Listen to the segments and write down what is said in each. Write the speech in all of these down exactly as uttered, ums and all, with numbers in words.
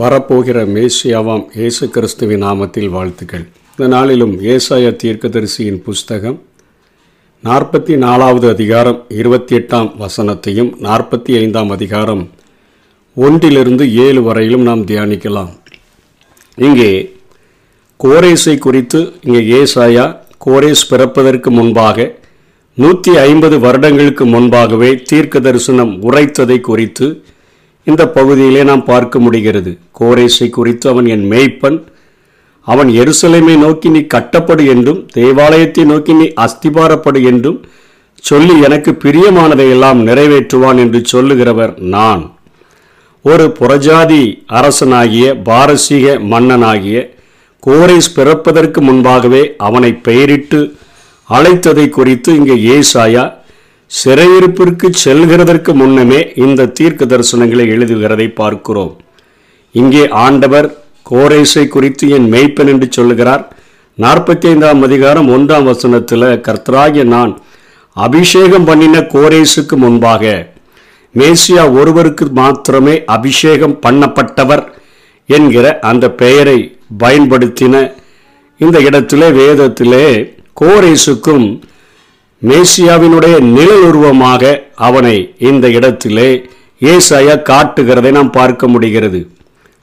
வரப்போகிற மேசியாவாம் இயேசு கிறிஸ்துவின் நாமத்தில் வாழ்த்துக்கள். இந்த நாளிலும் ஏசாயா தீர்க்கதரிசியின் புஸ்தகம் நாற்பத்தி நாலாவது அதிகாரம் இருபத்தி எட்டாம் வசனத்தையும் நாற்பத்தி ஐந்தாம் அதிகாரம் ஒன்றிலிருந்து ஏழு வரையிலும் நாம் தியானிக்கலாம். இங்கே கோரேசை குறித்து இங்கே ஏசாயா கோரேஸ் பிறப்பதற்கு முன்பாக நூற்றி ஐம்பது வருடங்களுக்கு முன்பாகவே தீர்க்க தரிசனம் உரைத்ததை குறித்து இந்த பகுதியிலே நாம் பார்க்க முடிகிறது. கோரேசை குறித்து, அவன் என் மேய்ப்பன், அவன் எருசலேமை நோக்கி நீ கட்டப்படு என்றும் தேவாலயத்தை நோக்கி நீ அஸ்திபாரப்படு என்றும் சொல்லி எனக்கு பிரியமானதை எல்லாம் நிறைவேற்றுவான் என்று சொல்லுகிறவர் நான். ஒரு புறஜாதி அரசனாகிய பாரசீக மன்னனாகிய கோரேஸ் பிறப்பதற்கு முன்பாகவே அவனை பெயரிட்டு அழைத்ததை குறித்து இங்கே ஏசாயா சிறையிருப்பிற்கு செல்கிறதற்கு முன்னமே இந்த தீர்க்க தரிசனங்களை எழுதுகிறதை பார்க்கிறோம். இங்கே ஆண்டவர் கோரேசை குறித்து என் மேய்ப்பன் என்று சொல்லுகிறார். நாற்பத்தி ஐந்தாம் அதிகாரம் ஒன்றாம் வசனத்தில், கர்த்தராகிய நான் அபிஷேகம் பண்ணின கோரேசுக்கு முன்பாக மேசியா ஒருவருக்கு மாத்திரமே அபிஷேகம் பண்ணப்பட்டவர் என்கிற அந்த பெயரை பயன்படுத்தின இந்த இடத்திலே வேதத்திலே கோரேசுக்கும் மேசியாவினுடைய நிழல் உருவமாக அவனை இந்த இடத்திலே ஏசாயா காட்டுகிறதை நாம் பார்க்க முடிகிறது.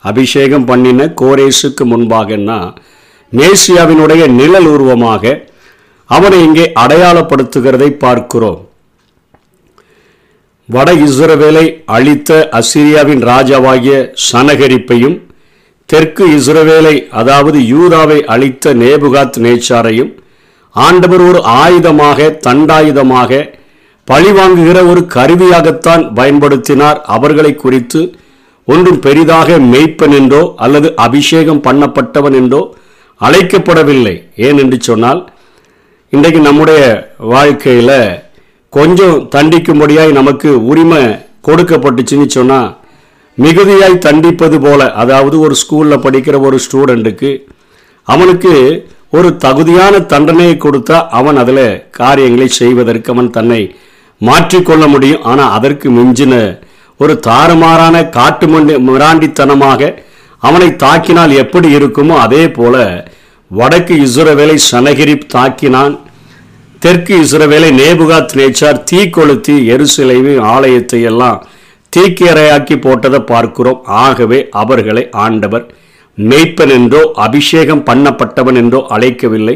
அபிஷேகம் பண்ணின கோரேசுக்கு முன்பாகன்னா மேசியாவினுடைய நிழல் உருவமாக அவனை இங்கே அடையாளப்படுத்துகிறதை பார்க்கிறோம். வட இஸ்ரவேலை அழித்த அசிரியாவின் ராஜாவாகிய சனகரிப்பையும் தெற்கு இஸ்ரவேலை அதாவது யூதாவை அழித்த நேபுகாத் நேச்சாரையும் ஆண்டவர் ஒரு ஆயுதமாக தண்டாயுதமாக பழிவாங்குகிற ஒரு கருவியாகத்தான் பயன்படுத்தினார். அவர்களை குறித்து ஒன்றும் பெரிதாக மேய்ப்பன் என்றோ அல்லது அபிஷேகம் பண்ணப்பட்டவன் என்றோ அழைக்கப்படவில்லை. ஏன் என்று சொன்னால், இன்றைக்கு நம்முடைய வாழ்க்கையில் கொஞ்சம் தண்டிக்கும்படியாய் நமக்கு உரிமை கொடுக்கப்பட்டுச்சுன்னு சொன்னால் மிகுதியாய் தண்டிப்பது போல, அதாவது ஒரு ஸ்கூலில் படிக்கிற ஒரு ஸ்டூடெண்ட்டுக்கு அவனுக்கு ஒரு தகுதியான தண்டனையை கொடுத்தா அவன் அதில் காரியங்களை செய்வதற்கு அவன் தன்னை மாற்றிக்கொள்ள முடியும். ஆனால் அதற்கு மிஞ்சின ஒரு தாறுமாறான காட்டு மண்டி மிராண்டித்தனமாக அவனை தாக்கினால் எப்படி இருக்குமோ அதே போல வடக்கு இஸ்ரவேலை சனகரிப் தாக்கினான், தெற்கு இஸ்ரவேலை நேபுகாத் நேச்சார் தீ கொளுத்தி எருசலேமின் ஆலயத்தை எல்லாம் தீக்கிரையாக்கி போட்டதை பார்க்கிறோம். ஆகவே அவர்களை ஆண்டவர் மேய்ப்பன் என்றோ அபிஷேகம் பண்ணப்பட்டவன் என்றோ அழைக்கவில்லை.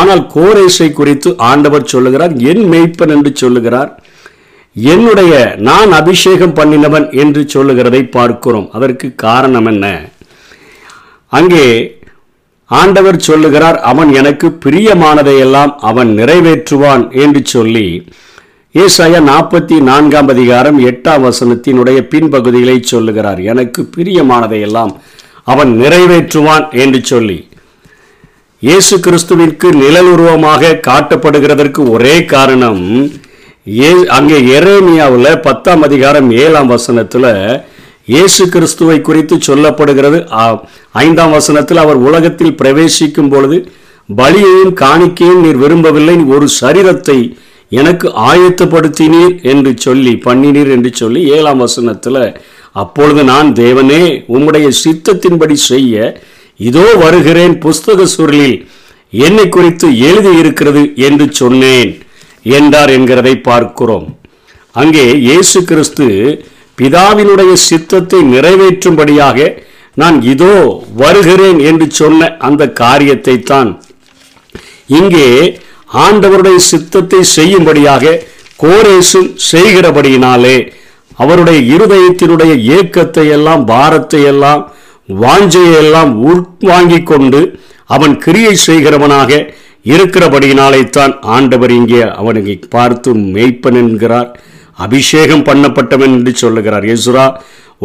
ஆனால் கோரேசை குறித்து ஆண்டவர் சொல்லுகிறார், என் மேய்ப்பன் என்று சொல்லுகிறார், என்னுடைய நான் அபிஷேகம் பண்ணினவன் என்று சொல்லுகிறதை பார்க்கிறோம். அதற்கு காரணம் என்ன? அங்கே ஆண்டவர் சொல்லுகிறார், அவன் எனக்கு பிரியமானதையெல்லாம் அவன் நிறைவேற்றுவான் என்று சொல்லி ஏசாயா நாற்பத்தி நான்காம் அதிகாரம் எட்டாம் வசனத்தினுடைய பின்பகுதிகளை சொல்லுகிறார். எனக்கு பிரியமானதையெல்லாம் அவன் நிறைவேற்றுவான் என்று சொல்லி இயேசு கிறிஸ்துவிற்கு நிழல் உருவமாக காட்டப்படுகிறதற்கு ஒரே காரணம், அங்கே எரேமியாவில் பத்தாம் அதிகாரம் ஏழாம் வசனத்தில் இயேசு கிறிஸ்துவை குறித்து சொல்லப்படுகிறது. ஐந்தாம் வசனத்தில், அவர் உலகத்தில் பிரவேசிக்கும் பொழுது பலியையும் காணிக்கையும் நீர் விரும்பவில்லை, ஒரு சரீரத்தை எனக்கு ஆயத்தப்படுத்தினீர் என்று சொல்லி பண்ணினீர் என்று சொல்லி ஏழாம் வசனத்தில், அப்பொழுது நான், தேவனே உம்முடைய சித்தத்தின்படி செய்ய இதோ வருகிறேன், புஸ்தக சுருளில் என்னை குறித்து எழுதியிருக்கிறது என்று சொன்னேன் என்றார் என்கிறதை பார்க்கிறோம். அங்கே இயேசு கிறிஸ்து பிதாவினுடைய சித்தத்தை நிறைவேற்றும்படியாக நான் இதோ வருகிறேன் என்று சொன்ன அந்த காரியத்தை தான் இங்கே ஆண்டவருடைய சித்தத்தை செய்யும்படியாக கோரேசும் செய்கிறபடியினாலே அவருடைய இருதயத்தினுடைய ஏக்கத்தை எல்லாம் பாரத்தை எல்லாம் வாஞ்சையெல்லாம் உள்வாங்கி கொண்டு அவன் கிரியை செய்கிறவனாக இருக்கிறபடியினாலே தான் ஆண்டவர் இங்கே அவனுக்கு பார்த்து மேய்ப்பன் என்கிறார், அபிஷேகம் பண்ணப்பட்டவன் என்று சொல்லுகிறார். எஸ்ரா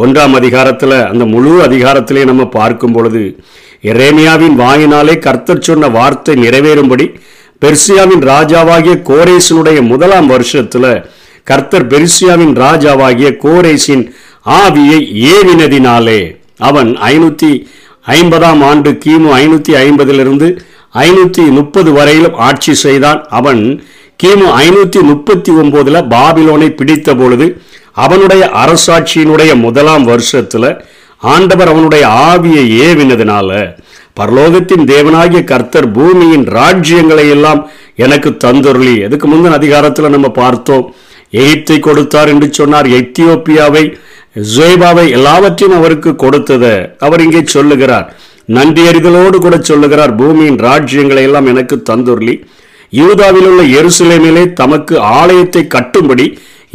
ஒன்றாம் அதிகாரத்தில் அந்த முழு அதிகாரத்திலே நம்ம பார்க்கும் பொழுது எரேமியாவின் வாயினாலே கர்த்தர் சொன்ன வார்த்தை நிறைவேறும்படி பெர்சியாவின் ராஜாவாகிய கோரேசனுடைய முதலாம் வருஷத்தில் கர்த்தர் பெர்சியாவின் ராஜாவாகிய கோரேசின் ஆவியை ஏவினதினாலே அவன் ஐநூற்றி ஐம்பதாம் ஆண்டு கிமு ஐநூற்றி ஐம்பதிலிருந்து ஐநூற்றி முப்பது வரையிலும் ஆட்சி செய்தான். அவன் கிமு ஐநூற்றி முப்பத்தி ஒம்போதில் பாபிலோனை பிடித்த பொழுது அவனுடைய அரசாட்சியினுடைய முதலாம் வருஷத்தில் ஆண்டவர் அவனுடைய ஆவியை ஏவினதினால பரலோகத்தின் தேவனாகிய கர்த்தர் பூமியின் ராஜ்யங்களை எல்லாம் எனக்கு தந்தருளி. அதுக்கு முந்தின அதிகாரத்தில் நம்ம பார்த்தோம், எகிப்தை கொடுத்தார் என்று சொன்னார், எத்தியோப்பியாவை ஜோய்பாவை எல்லாவற்றையும் அவருக்கு கொடுத்தது. அவர் இங்கே சொல்லுகிறார், நன்றியர்களோடு கூட சொல்லுகிறார், பூமியின் ராஜ்யங்களை எல்லாம் எனக்கு தந்தருளி, யூதாவில் உள்ள எருசலேமிலே தமக்கு ஆலயத்தை கட்டும்படி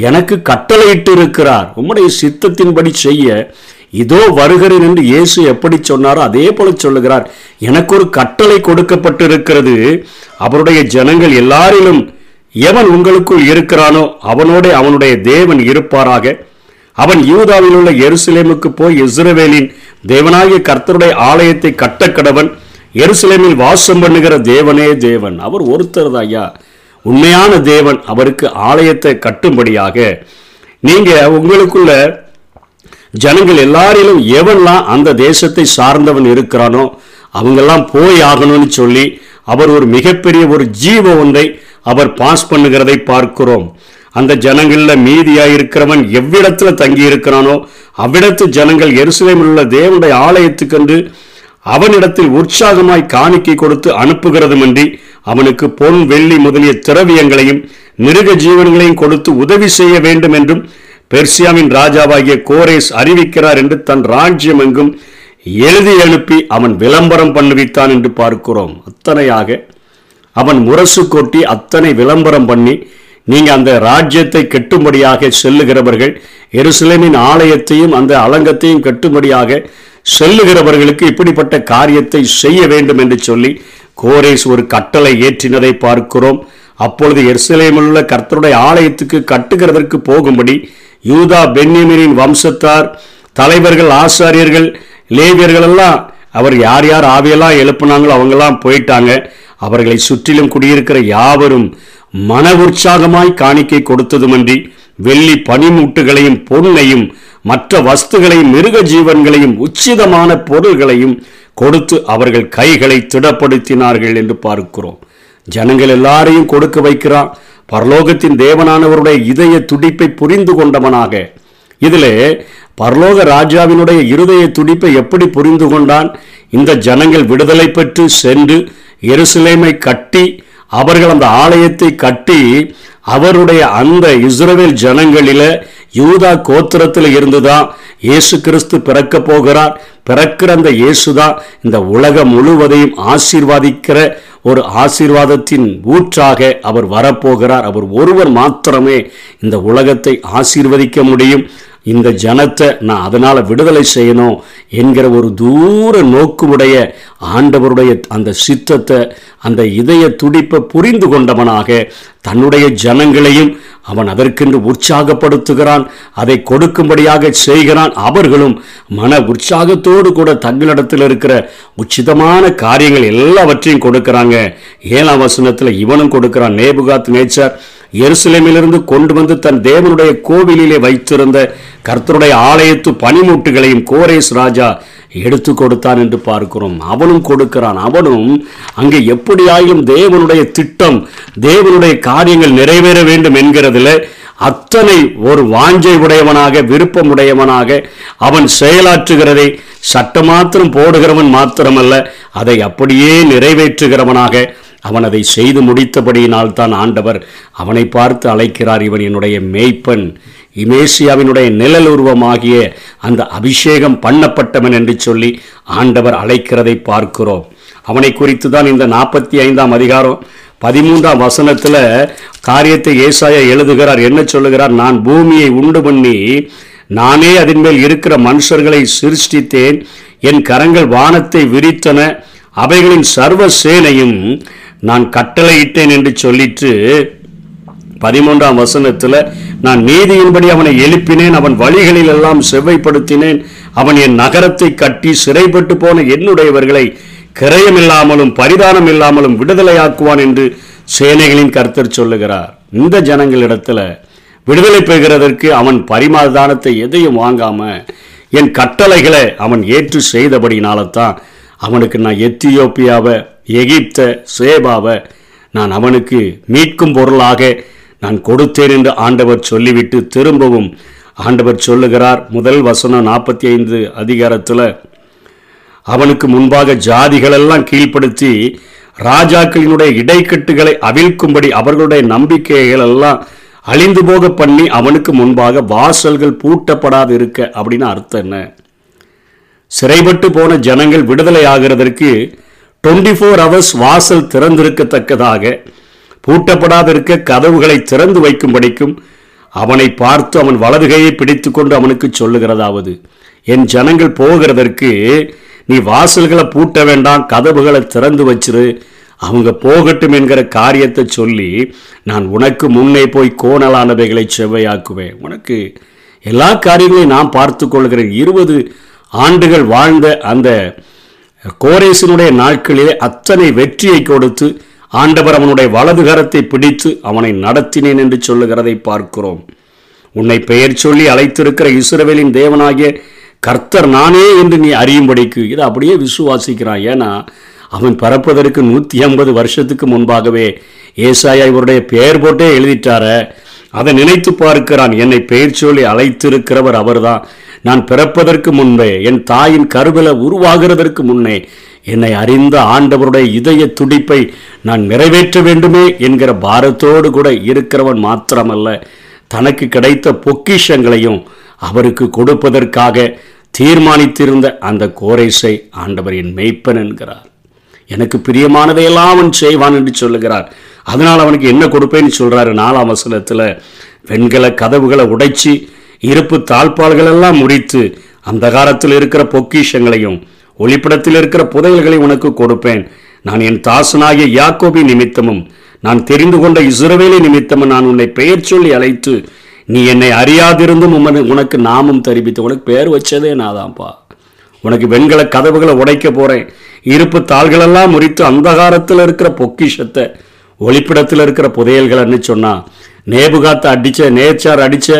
எனக்கு கட்டளையிட்டு இருக்கிறார், உம்முடைய சித்தத்தின்படி செய்ய இதோ வருகிறேன் என்று இயேசு எப்படி சொன்னாரோ அதே போல சொல்லுகிறார். எனக்கு ஒரு கட்டளை கொடுக்கப்பட்டிருக்கிறது, அவருடைய ஜனங்கள் எல்லாரிலும் எவன் உங்களுக்குள் இருக்கிறானோ அவனோட அவனுடைய தேவன் இருப்பாராக, அவன் யூதாவில் உள்ள எருசலேமுக்கு போய் இஸ்ரவேலின் தேவனாகிய கர்த்தருடைய ஆலயத்தை கட்டக்கடவன், எருசலேமில் வாசம் பண்ணுகிற தேவனே தேவன், அவர் ஒருத்தர் தாயா உண்மையான தேவன், அவருக்கு ஆலயத்தை கட்டும்படியாக நீங்க உங்களுக்குள்ள ஜனங்கள் எல்லாரிலும் எவன்லாம் அந்த தேசத்தை சார்ந்தவன் இருக்கிறானோ அவங்கெல்லாம் போய் ஆகணும்னு சொல்லி அவர் ஒரு மிகப்பெரிய ஒரு ஜீவ ஒன்றை அவர் பாஸ் பண்ணுகிறதை பார்க்கிறோம். அந்த ஜனங்களில் மீதியாக இருக்கிறவன் எவ்விடத்துல தங்கி இருக்கிறானோ அவ்விடத்து ஜனங்கள் எருசலேமில் உள்ள தேவனுடைய ஆலயத்துக்கென்று அவனிடத்தில் உற்சாகமாய் காணிக்கை கொடுத்து அனுப்புகிறதுமின்றி அவனுக்கு பொன் வெள்ளி முதலிய திரவியங்களையும் மிருக ஜீவன்களையும் கொடுத்து உதவி செய்ய வேண்டும் என்றும் பெர்சியாவின் ராஜாவாகிய கோரேஸ் அறிவிக்கிறார் என்று தன் ராஜ்யம் எங்கும் எழுதி அனுப்பி அவன் விளம்பரம் பண்ணுவித்தான் என்று பார்க்கிறோம். அத்தனையாக அவன் முரசு கொட்டி அத்தனை விளம்பரம் பண்ணி நீங்கள் அந்த ராஜ்யத்தை கெட்டும்படியாக செல்லுகிறவர்கள், எருசலேமின் ஆலயத்தையும் அந்த அலங்கத்தையும் கெட்டும்படியாக செல்லுகிறவர்களுக்கு இப்படிப்பட்ட காரியத்தை செய்ய வேண்டும் என்று சொல்லி கோரேஸ் ஒரு கட்டளை ஏற்றினதை பார்க்கிறோம். அப்பொழுது எருசலேமில் உள்ள கர்த்தருடைய ஆலயத்துக்கு கட்டுகிறதற்கு போகும்படி யூதா பென்யமீனின் வம்சத்தார் தலைவர்கள், ஆசாரியர்கள், லேவியர்கள் எல்லாம் அவர் யார் யார் ஆவியெல்லாம் எழுப்புனாங்களோ அவங்கெல்லாம் போயிட்டாங்க. அவர்களை சுற்றிலும் குடியிருக்கிற யாவரும் மன உற்சாகமாய் காணிக்கை கொடுத்ததுமன்றி வெள்ளி பனிமூட்டுகளையும் பொன்னையும் மற்ற வஸ்துகளையும் மிருக ஜீவன்களையும் உச்சிதமான பொருள்களையும் கொடுத்து அவர்கள் கைகளை திடப்படுத்தினார்கள் என்று பார்க்கிறோம். ஜனங்கள் எல்லாரையும் கொடுக்க வைக்கிறான். பரலோகத்தின் தேவனானவருடைய இதய துடிப்பை புரிந்து கொண்டவனாக, இதில் பரலோக ராஜாவினுடைய இருதய துடிப்பை எப்படி புரிந்து கொண்டான், இந்த ஜனங்கள் விடுதலை பெற்று சென்று எருசலேமை கட்டி அவர்கள் அந்த ஆலயத்தை கட்டி அவருடைய அந்த இஸ்ரவேல் ஜனங்களில யூதா கோத்திரத்தில் இருந்துதான் இயேசு கிறிஸ்து பிறக்க போகிறார். பிறக்கிற அந்த இயேசுதான் இந்த உலகம் முழுவதையும் ஆசீர்வாதிக்கிற ஒரு ஆசீர்வாதத்தின் ஊற்றாக அவர் வரப்போகிறார். அவர் ஒருவர் மாத்திரமே இந்த உலகத்தை ஆசீர்வதிக்க முடியும். இந்த ஜனத்தை நான் அதனால் விடுதலை செய்யணும் என்கிற ஒரு தூர நோக்குடைய ஆண்டவருடைய அந்த சித்தத்தை, அந்த இதய துடிப்பை புரிந்து கொண்டவனாக தன்னுடைய ஜனங்களையும் அவன் அதற்கென்று உற்சாகப்படுத்துகிறான், அதை கொடுக்கும்படியாக செய்கிறான். அவர்களும் மன உற்சாகத்தோடு கூட தங்களிடத்தில் இருக்கிற உச்சிதமான காரியங்கள் எல்லாவற்றையும் கொடுக்கிறாங்க. ஏழாம் வசனத்தில் இவனும் கொடுக்கிறான், நேபுகாத்நேச்சார் எருசலேமிலிருந்து கொண்டு வந்து தன் தேவனுடைய கோவிலிலே வைத்திருந்த கர்த்தருடைய ஆலயத்து பனிமூட்டுகளையும் கோரேஸ் ராஜா எடுத்து கொடுத்தான் என்று பார்க்கிறோம். அவனும் கொடுக்கிறான். அவனும் அங்கே எப்படியாயும் தேவனுடைய திட்டம், தேவனுடைய காரியங்கள் நிறைவேற வேண்டும் என்கிறதுல அத்தனை ஒரு வாஞ்சை உடையவனாக, விருப்பமுடையவனாக அவன் செயலாற்றுகிறதை சட்டமாத்திரம் போடுகிறவன் மாத்திரமல்ல, அதை அப்படியே நிறைவேற்றுகிறவனாக அவன் அதை செய்து முடித்தபடியினால் தான் ஆண்டவர் அவனை பார்த்து அழைக்கிறார், இவன் என்னுடைய மேய்ப்பன், இமேசியாவினுடைய நிழல் உருவமாகிய அந்த அபிஷேகம் பண்ணப்பட்டவன் என்று சொல்லி ஆண்டவர் அழைக்கிறதை பார்க்கிறோம். அவனை குறித்து தான் இந்த நாற்பத்தி ஐந்தாம் அதிகாரம் பதிமூன்றாம் வசனத்தில் காரியத்தை ஏசாயா எழுதுகிறார். என்ன சொல்லுகிறார்? நான் பூமியை உண்டு பண்ணி நானே அதன் மேல் இருக்கிற மனுஷர்களை சிருஷ்டித்தேன், என் கரங்கள் வானத்தை விரித்தன, அவைகளின் சர்வ சேனையும் நான் கட்டளையிட்டேன் என்று சொல்லிட்டு பதிமூன்றாம் வசனத்தில் நான் நீதியின்படி அவனை எழுப்பினேன், அவன் வழிகளில் எல்லாம் செவ்வைப்படுத்தினேன், அவன் என் நகரத்தை கட்டி சிறைப்பட்டு போன என்னுடையவர்களை கிரயமில்லாமலும் பரிதானம் இல்லாமலும் விடுதலையாக்குவான் என்று சேனைகளின் கர்த்தர் சொல்லுகிறார். இந்த ஜனங்களிடத்தில் விடுதலை பெறுகிறதற்கு அவன் பரிமாதானத்தை எதையும் வாங்காமல் என் கட்டளைகளை அவன் ஏற்று செய்தபடினால்தான் அவனுக்கு நான் எத்தியோப்பியாவை, எகிப்த, சேபாவை நான் அவனுக்கு மீட்கும் பொருளாக நான் கொடுத்தேன் என்று ஆண்டவர் சொல்லிவிட்டு திரும்பவும் ஆண்டவர் சொல்லுகிறார். முதல் வசனம் நாற்பத்தி ஐந்து அதிகாரத்தில், அவனுக்கு முன்பாக ஜாதிகளெல்லாம் கீழ்ப்படுத்தி ராஜாக்களினுடைய இடைக்கட்டுகளை அவிழ்க்கும்படி அவர்களுடைய நம்பிக்கைகள் எல்லாம் அழிந்து போக பண்ணி அவனுக்கு முன்பாக வாசல்கள் பூட்டப்படாது இருக்க. அப்படின்னு அர்த்தம் என்ன? சிறைப்பட்டு போன ஜனங்கள் விடுதலை ஆகிறதற்கு டுவெண்ட்டி ஃபோர் ஹவர்ஸ் வாசல் திறந்திருக்கத்தக்கதாக, பூட்டப்படாத இருக்க கதவுகளை திறந்து வைக்கும்படிக்கும் அவனை பார்த்து அவன் வலதுகையை பிடித்து கொண்டு அவனுக்கு சொல்லுகிறதாவது, என் ஜனங்கள் போகிறதற்கு நீ வாசல்களை பூட்ட வேண்டாம், கதவுகளை திறந்து வச்சிரு, அவங்க போகட்டும் என்கிற காரியத்தை சொல்லி, நான் உனக்கு முன்னே போய் கோணலானவைகளை செவ்வையாக்குவேன், உனக்கு எல்லா காரியங்களையும் நான் பார்த்து கொள்கிறேன். இருபது ஆண்டுகள் வாழ்ந்த அந்த கோரேசினுடைய நாட்களிலே அத்தனை வெற்றியை கொடுத்து ஆண்டவர் அவனுடைய வலதுகரத்தை பிடித்து அவனை நடத்தினேன் என்று சொல்லுகிறதை பார்க்கிறோம். உன்னை பெயர் சொல்லி அழைத்திருக்கிற இஸ்ரவேலின் தேவனாகிய கர்த்தர் நானே என்று நீ அறியும்படிக்கு. இதை அப்படியே விசுவாசிக்கிறான். ஏன்னா அவன் பறப்பதற்கு நூற்றி ஐம்பது வருஷத்துக்கு முன்பாகவே ஏசாயா இவருடைய பெயர் போட்டே எழுதிட்டார. அதை நினைத்து பார்க்கிறான், என்னை பெயர் சொல்லி அழைத்திருக்கிறவர் அவர்தான், நான் பிறப்பதற்கு முன்பே என் தாயின் கருவில உருவாகிறதற்கு முன்னே என்னை அறிந்த ஆண்டவருடைய இதய துடிப்பை நான் நிறைவேற்ற வேண்டுமே என்கிற பாரத்தோடு கூட இருக்கிறவன் மாத்திரமல்ல, தனக்கு கிடைத்த பொக்கிஷங்களையும் அவருக்கு கொடுப்பதற்காக தீர்மானித்திருந்த அந்த கோரேசை ஆண்டவரின் மேய்ப்பன் என்கிறார். எனக்கு பிரியமானதையெல்லாம் அவன் செய்வான் என்று சொல்லுகிறார். அதனால் அவனுக்கு என்ன கொடுப்பேன்னு சொல்கிறாரு. நாலாம் வசனத்தில், வெண்கல கதவுகளை உடைச்சி இருப்பு தாழ்பால்களெல்லாம் முறித்து அந்தகாரத்தில் இருக்கிற பொக்கிஷங்களையும் ஒளிப்படத்தில் இருக்கிற புதையல்களையும் உனக்கு கொடுப்பேன். நான் என் தாசனாகிய யாக்கோபின் நிமித்தமும் நான் தெரிந்து கொண்ட இஸ்ரவேலின் நிமித்தமும் நான் உன்னை பெயர் சொல்லி அழைத்து நீ என்னை அறியாதிருந்தும் உனக்கு நாமும் தெரிவித்து, உனக்கு பெயர் வச்சதே நான் தான்ப்பா, உனக்கு வெண்கல கதவுகளை உடைக்க போகிறேன், இருப்பு தாள்களெல்லாம் முறித்து அந்தகாரத்தில் இருக்கிற பொக்கிஷத்தை ஒளிப்பிடத்தில் இருக்கிற புதையல்கள்னு சொன்னால், நேபுகாத்தை அடித்த நேச்சார் அடித்த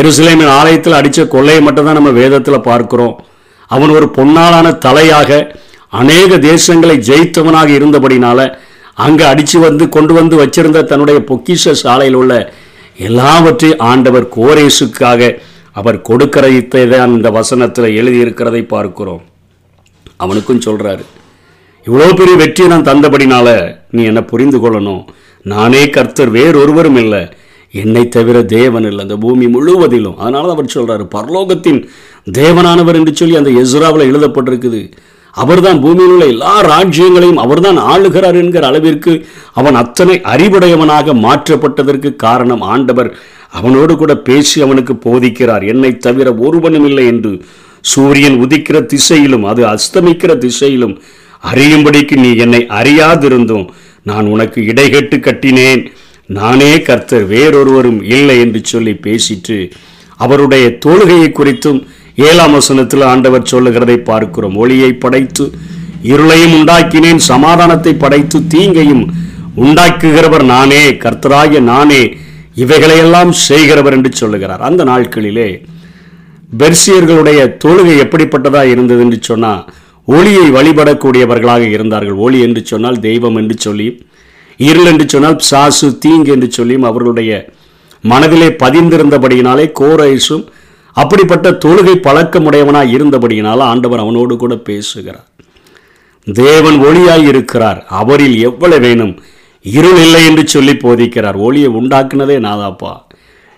எருசலேமின் ஆலயத்தில் அடித்த கொள்ளையை மட்டும்தான் நம்ம வேதத்தில் பார்க்குறோம். அவன் ஒரு பொன்னாளான தலையாக அநேக தேசங்களை ஜெயித்தவனாக இருந்தபடினால அங்கே அடித்து வந்து கொண்டு வந்து வச்சிருந்த தன்னுடைய பொக்கிஷ சாலையில் உள்ள எல்லாவற்றையும் ஆண்டவர் கோரேசுக்காக அவர் கொடுக்கிறதை தான் இந்த வசனத்தில் எழுதியிருக்கிறதை பார்க்கிறோம். அவனுக்கும் சொல்கிறாரு, இவ்வளோ பெரிய வெற்றியை நான் தந்தபடினால நீ என்னை புரிந்து கொள்ளணும், நானே கர்த்தர், வேறொருவரும் இல்லை, என்னை தவிர தேவன் இல்லை அந்த பூமி முழுவதிலும். அதனால தான் அவர் சொல்கிறாரு, பரலோகத்தின் தேவனானவர் என்று சொல்லி அந்த எஸ்ராவில் எழுதப்பட்டிருக்குது. அவர் தான் பூமியில் உள்ள எல்லா ராஜ்யங்களையும் அவர் தான் ஆளுகிறார் என்கிற அளவிற்கு அவன் அத்தனை அறிவுடையவனாக மாற்றப்பட்டதற்கு காரணம் ஆண்டவர் அவனோடு கூட பேசி அவனுக்கு போதிக்கிறார். என்னை தவிர ஒருவனும் இல்லை என்று சூரியன் உதிக்கிற திசையிலும் அது அஸ்தமிக்கிற திசையிலும் அறியும்படிக்கு நீ என்னை அறியாதிருந்தும் நான் உனக்கு இடைகட்டு கட்டினேன், நானே கர்த்தர், வேறொருவரும் இல்லை என்று சொல்லி பேசிட்டு அவருடைய தொழுகையை குறித்தும் ஏழாம் வசனத்தில் ஆண்டவர் சொல்லுகிறதை பார்க்கிறோம். ஒளியை படைத்து இருளையும் உண்டாக்கினேன், சமாதானத்தை படைத்து தீங்கையும் உண்டாக்குகிறவர் நானே, கர்த்தராகிய நானே இவைகளையெல்லாம் செய்கிறவர் என்று சொல்லுகிறார். அந்த நாட்களிலே பெர்சியர்களுடைய தொழுகை எப்படிப்பட்டதாக இருந்தது என்று சொன்னால், ஒளியை வழிபடக்கூடியவர்களாக இருந்தார்கள். ஒளி என்று சொன்னால் தெய்வம் என்று சொல்லியும், இருள் என்று சொன்னால் சாசு தீங்கு என்று சொல்லியும் அவர்களுடைய மனதிலே பதிந்திருந்தபடியினாலே கோரேசும் அப்படிப்பட்ட தொழுகை பழக்கமுடையவனாக இருந்தபடியினால் ஆண்டவர் அவனோடு கூட பேசுகிறார். தேவன் ஒளியாய் இருக்கிறார், அவரில் எவ்வளவு வேணும் இருள் இல்லை என்று சொல்லி போதிக்கிறார். ஒளியை உண்டாக்குனதே நாதாப்பா,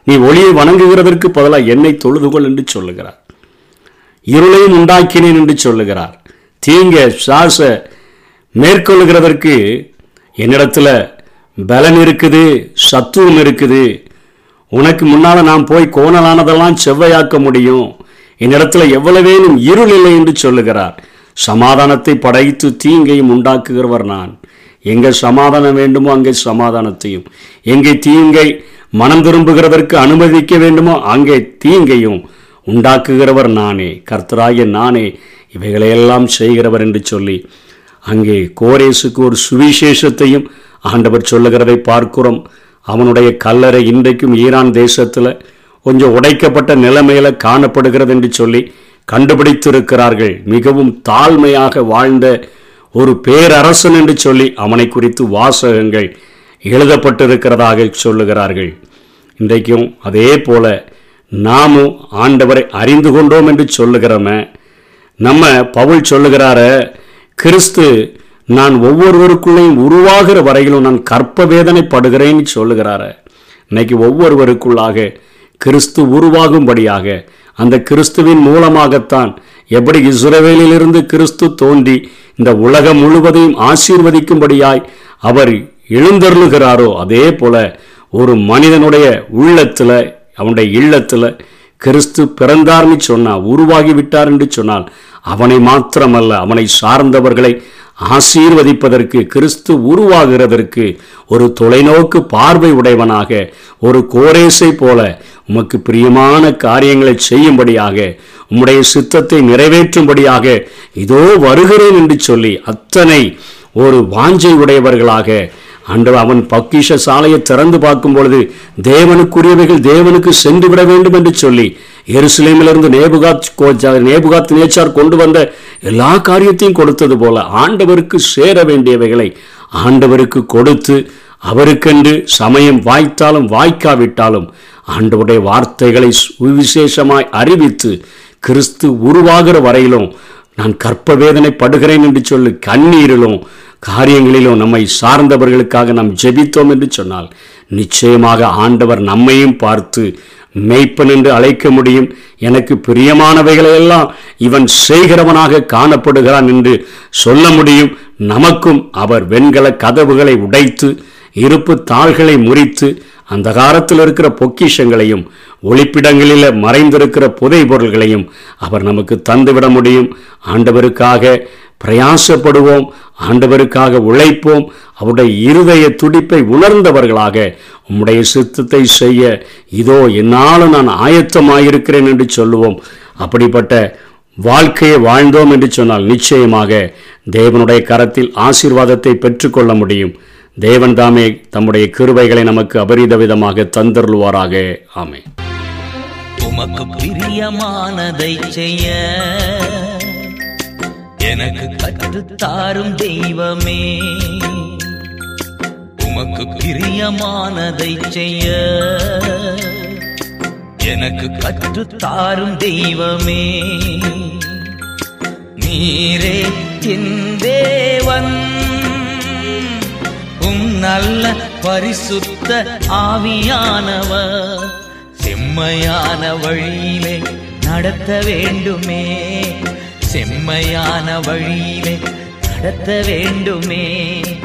நீ ஒளியை வணங்குகிறதற்கு பதிலாக என்னை தொழுதுகொள் என்று சொல்லுகிறார். இருளையும் உண்டாக்கினேன் என்று சொல்லுகிறார். தீங்க சாச மேற்கொள்ளுகிறதற்கு என்னிடத்துல பலன் இருக்குது, சத்துவம் இருக்குது, உனக்கு முன்னால் நான் போய் கோணலானதெல்லாம் செவ்வையாக்க முடியும், என்னிடத்துல எவ்வளவேனும் இருள் இல்லை என்று சொல்லுகிறார். சமாதானத்தை படைத்து தீங்கையும் உண்டாக்குகிறவர் நான், எங்கே சமாதானம் வேண்டுமோ அங்கே சமாதானத்தையும், எங்கே தீங்கை மனம் திரும்புகிறதற்கு அனுமதிக்க வேண்டுமோ அங்கே தீங்கையும் உண்டாக்குகிறவர் நானே, கர்த்தராகிய நானே இவைகளையெல்லாம் செய்கிறவர் என்று சொல்லி அங்கே கோரேசுக்கு ஒரு சுவிசேஷத்தையும் ஆண்டவர் சொல்லுகிறதை பார்க்கிறோம். அவனுடைய கல்லறை இன்றைக்கும் ஈரான் தேசத்தில் கொஞ்சம் உடைக்கப்பட்ட நிலைமையில் காணப்படுகிறது என்று சொல்லி கண்டுபிடித்திருக்கிறார்கள். மிகவும் தாழ்மையாக வாழ்ந்த ஒரு பேரரசன் என்று சொல்லி அவனை குறித்து வாசகங்கள் எழுதப்பட்டிருக்கிறதாக சொல்லுகிறார்கள். இன்றைக்கும் அதே போல நாமும் ஆண்டவரை அறிந்து கொண்டோம் என்று சொல்லுகிறோமே. நம்ம பவுல் சொல்லுகிறார, கிறிஸ்து நான் ஒவ்வொருவருக்குள்ளேயும் உருவாகிற வரையிலும் நான் கற்ப வேதனைப்படுகிறேன்னு சொல்லுகிறார. இன்னைக்கு ஒவ்வொருவருக்குள்ளாக கிறிஸ்து உருவாகும்படியாக, அந்த கிறிஸ்துவின் மூலமாகத்தான் எப்படி இஸ்ரவேலிலிருந்து கிறிஸ்து தோன்றி இந்த உலகம் முழுவதையும் ஆசீர்வதிக்கும்படியாய் அவர் எழுந்தருளுகிறாரோ, அதே போல ஒரு மனிதனுடைய உள்ளத்தில், அவனுடைய இல்லத்தில் கிறிஸ்து பிறந்தார்னு சொன்னால், உருவாகிவிட்டார் என்று சொன்னால், அவனை மாத்திரமல்ல அவனை சார்ந்தவர்களை ஆசீர்வதிப்பதற்கு, கிறிஸ்து உருவாகிறதற்கு ஒரு தொலைநோக்கு பார்வை உடையவனாக, ஒரு கோரேசை போல உமக்கு பிரியமான காரியங்களை செய்யும்படியாக, உம்முடைய சித்தத்தை நிறைவேற்றும்படியாக இதோ வருகிறேன் என்று சொல்லி அத்தனை ஒரு வாஞ்சை உடையவர்களாக ஆண்டவர் அவன் பக்கிஷ சாலையை திறந்து பார்க்கும் பொழுது தேவனுக்குரியவைகள் தேவனுக்கு சென்று விட வேண்டும் என்று சொல்லி எருசலேமிலிருந்து நேபுகாத் நேபுகாத் நேச்சார் கொண்டு வந்த எல்லா காரியத்தையும் கொடுத்தது போல ஆண்டவருக்கு சேர வேண்டியவைகளை ஆண்டவருக்கு கொடுத்து, அவருக்கென்று சமயம் வாய்த்தாலும் வாய்க்காவிட்டாலும் ஆண்டவருடைய வார்த்தைகளை சுவிசேஷமாய் அறிவித்து கிறிஸ்து உருவாகிற வரையிலும் நான் கற்ப வேதனை படுகிறேன் என்று சொல்லி கண்ணீரிலும் காரியங்களிலும் நம்மை சார்ந்தவர்களுக்காக நாம் ஜெபித்தோம் என்று சொன்னால், நிச்சயமாக ஆண்டவர் நம்மையும் பார்த்து மெய்ப்பன் என்று அழைக்க முடியும். எனக்கு பிரியமானவைகளையெல்லாம் இவன் செய்கிறவனாக காணப்படுகிறான் என்று சொல்ல முடியும். நமக்கும் அவர் வெண்கல கதவுகளை உடைத்து, இருப்பு தாள்களை முறித்து, அந்தகாரத்தில் இருக்கிற பொக்கிஷங்களையும் ஒளிப்பிடங்களில் மறைந்திருக்கிற புதை பொருள்களையும் அவர் நமக்கு தந்துவிட முடியும். ஆண்டவருக்காக பிரயாசப்படுவோம், ஆண்டவருக்காக உழைப்போம். அவருடைய இருதய துடிப்பை உணர்ந்தவர்களாக உம்முடைய சித்தத்தை செய்ய இதோ என்னாலும் நான் ஆயத்தமாயிருக்கிறேன் என்று சொல்லுவோம். அப்படிப்பட்ட வாழ்க்கையை வாழ்ந்தோம் என்று சொன்னால் நிச்சயமாக தேவனுடைய கரத்தில் ஆசீர்வாதத்தை பெற்றுக்கொள்ள முடியும். தேவன் தாமே தம்முடைய கிருபைகளை நமக்கு அபரித விதமாக தந்தருள்வாராக. ஆமே. உமக்கு பிரியமானதை செய்ய எனக்கு கற்றுத் தாரும் தெய்வமே, உமக்கு பிரியமானதை செய்ய எனக்கு கற்றுத் தாரும் தெய்வமே, நீரே என் தேவன், உம் நல்ல பரிசுத்த ஆவியானவர் செம்மையான வழியிலே நடத்த வேண்டுமே, செம்மையான வழியிலே நடத்த வேண்டுமே.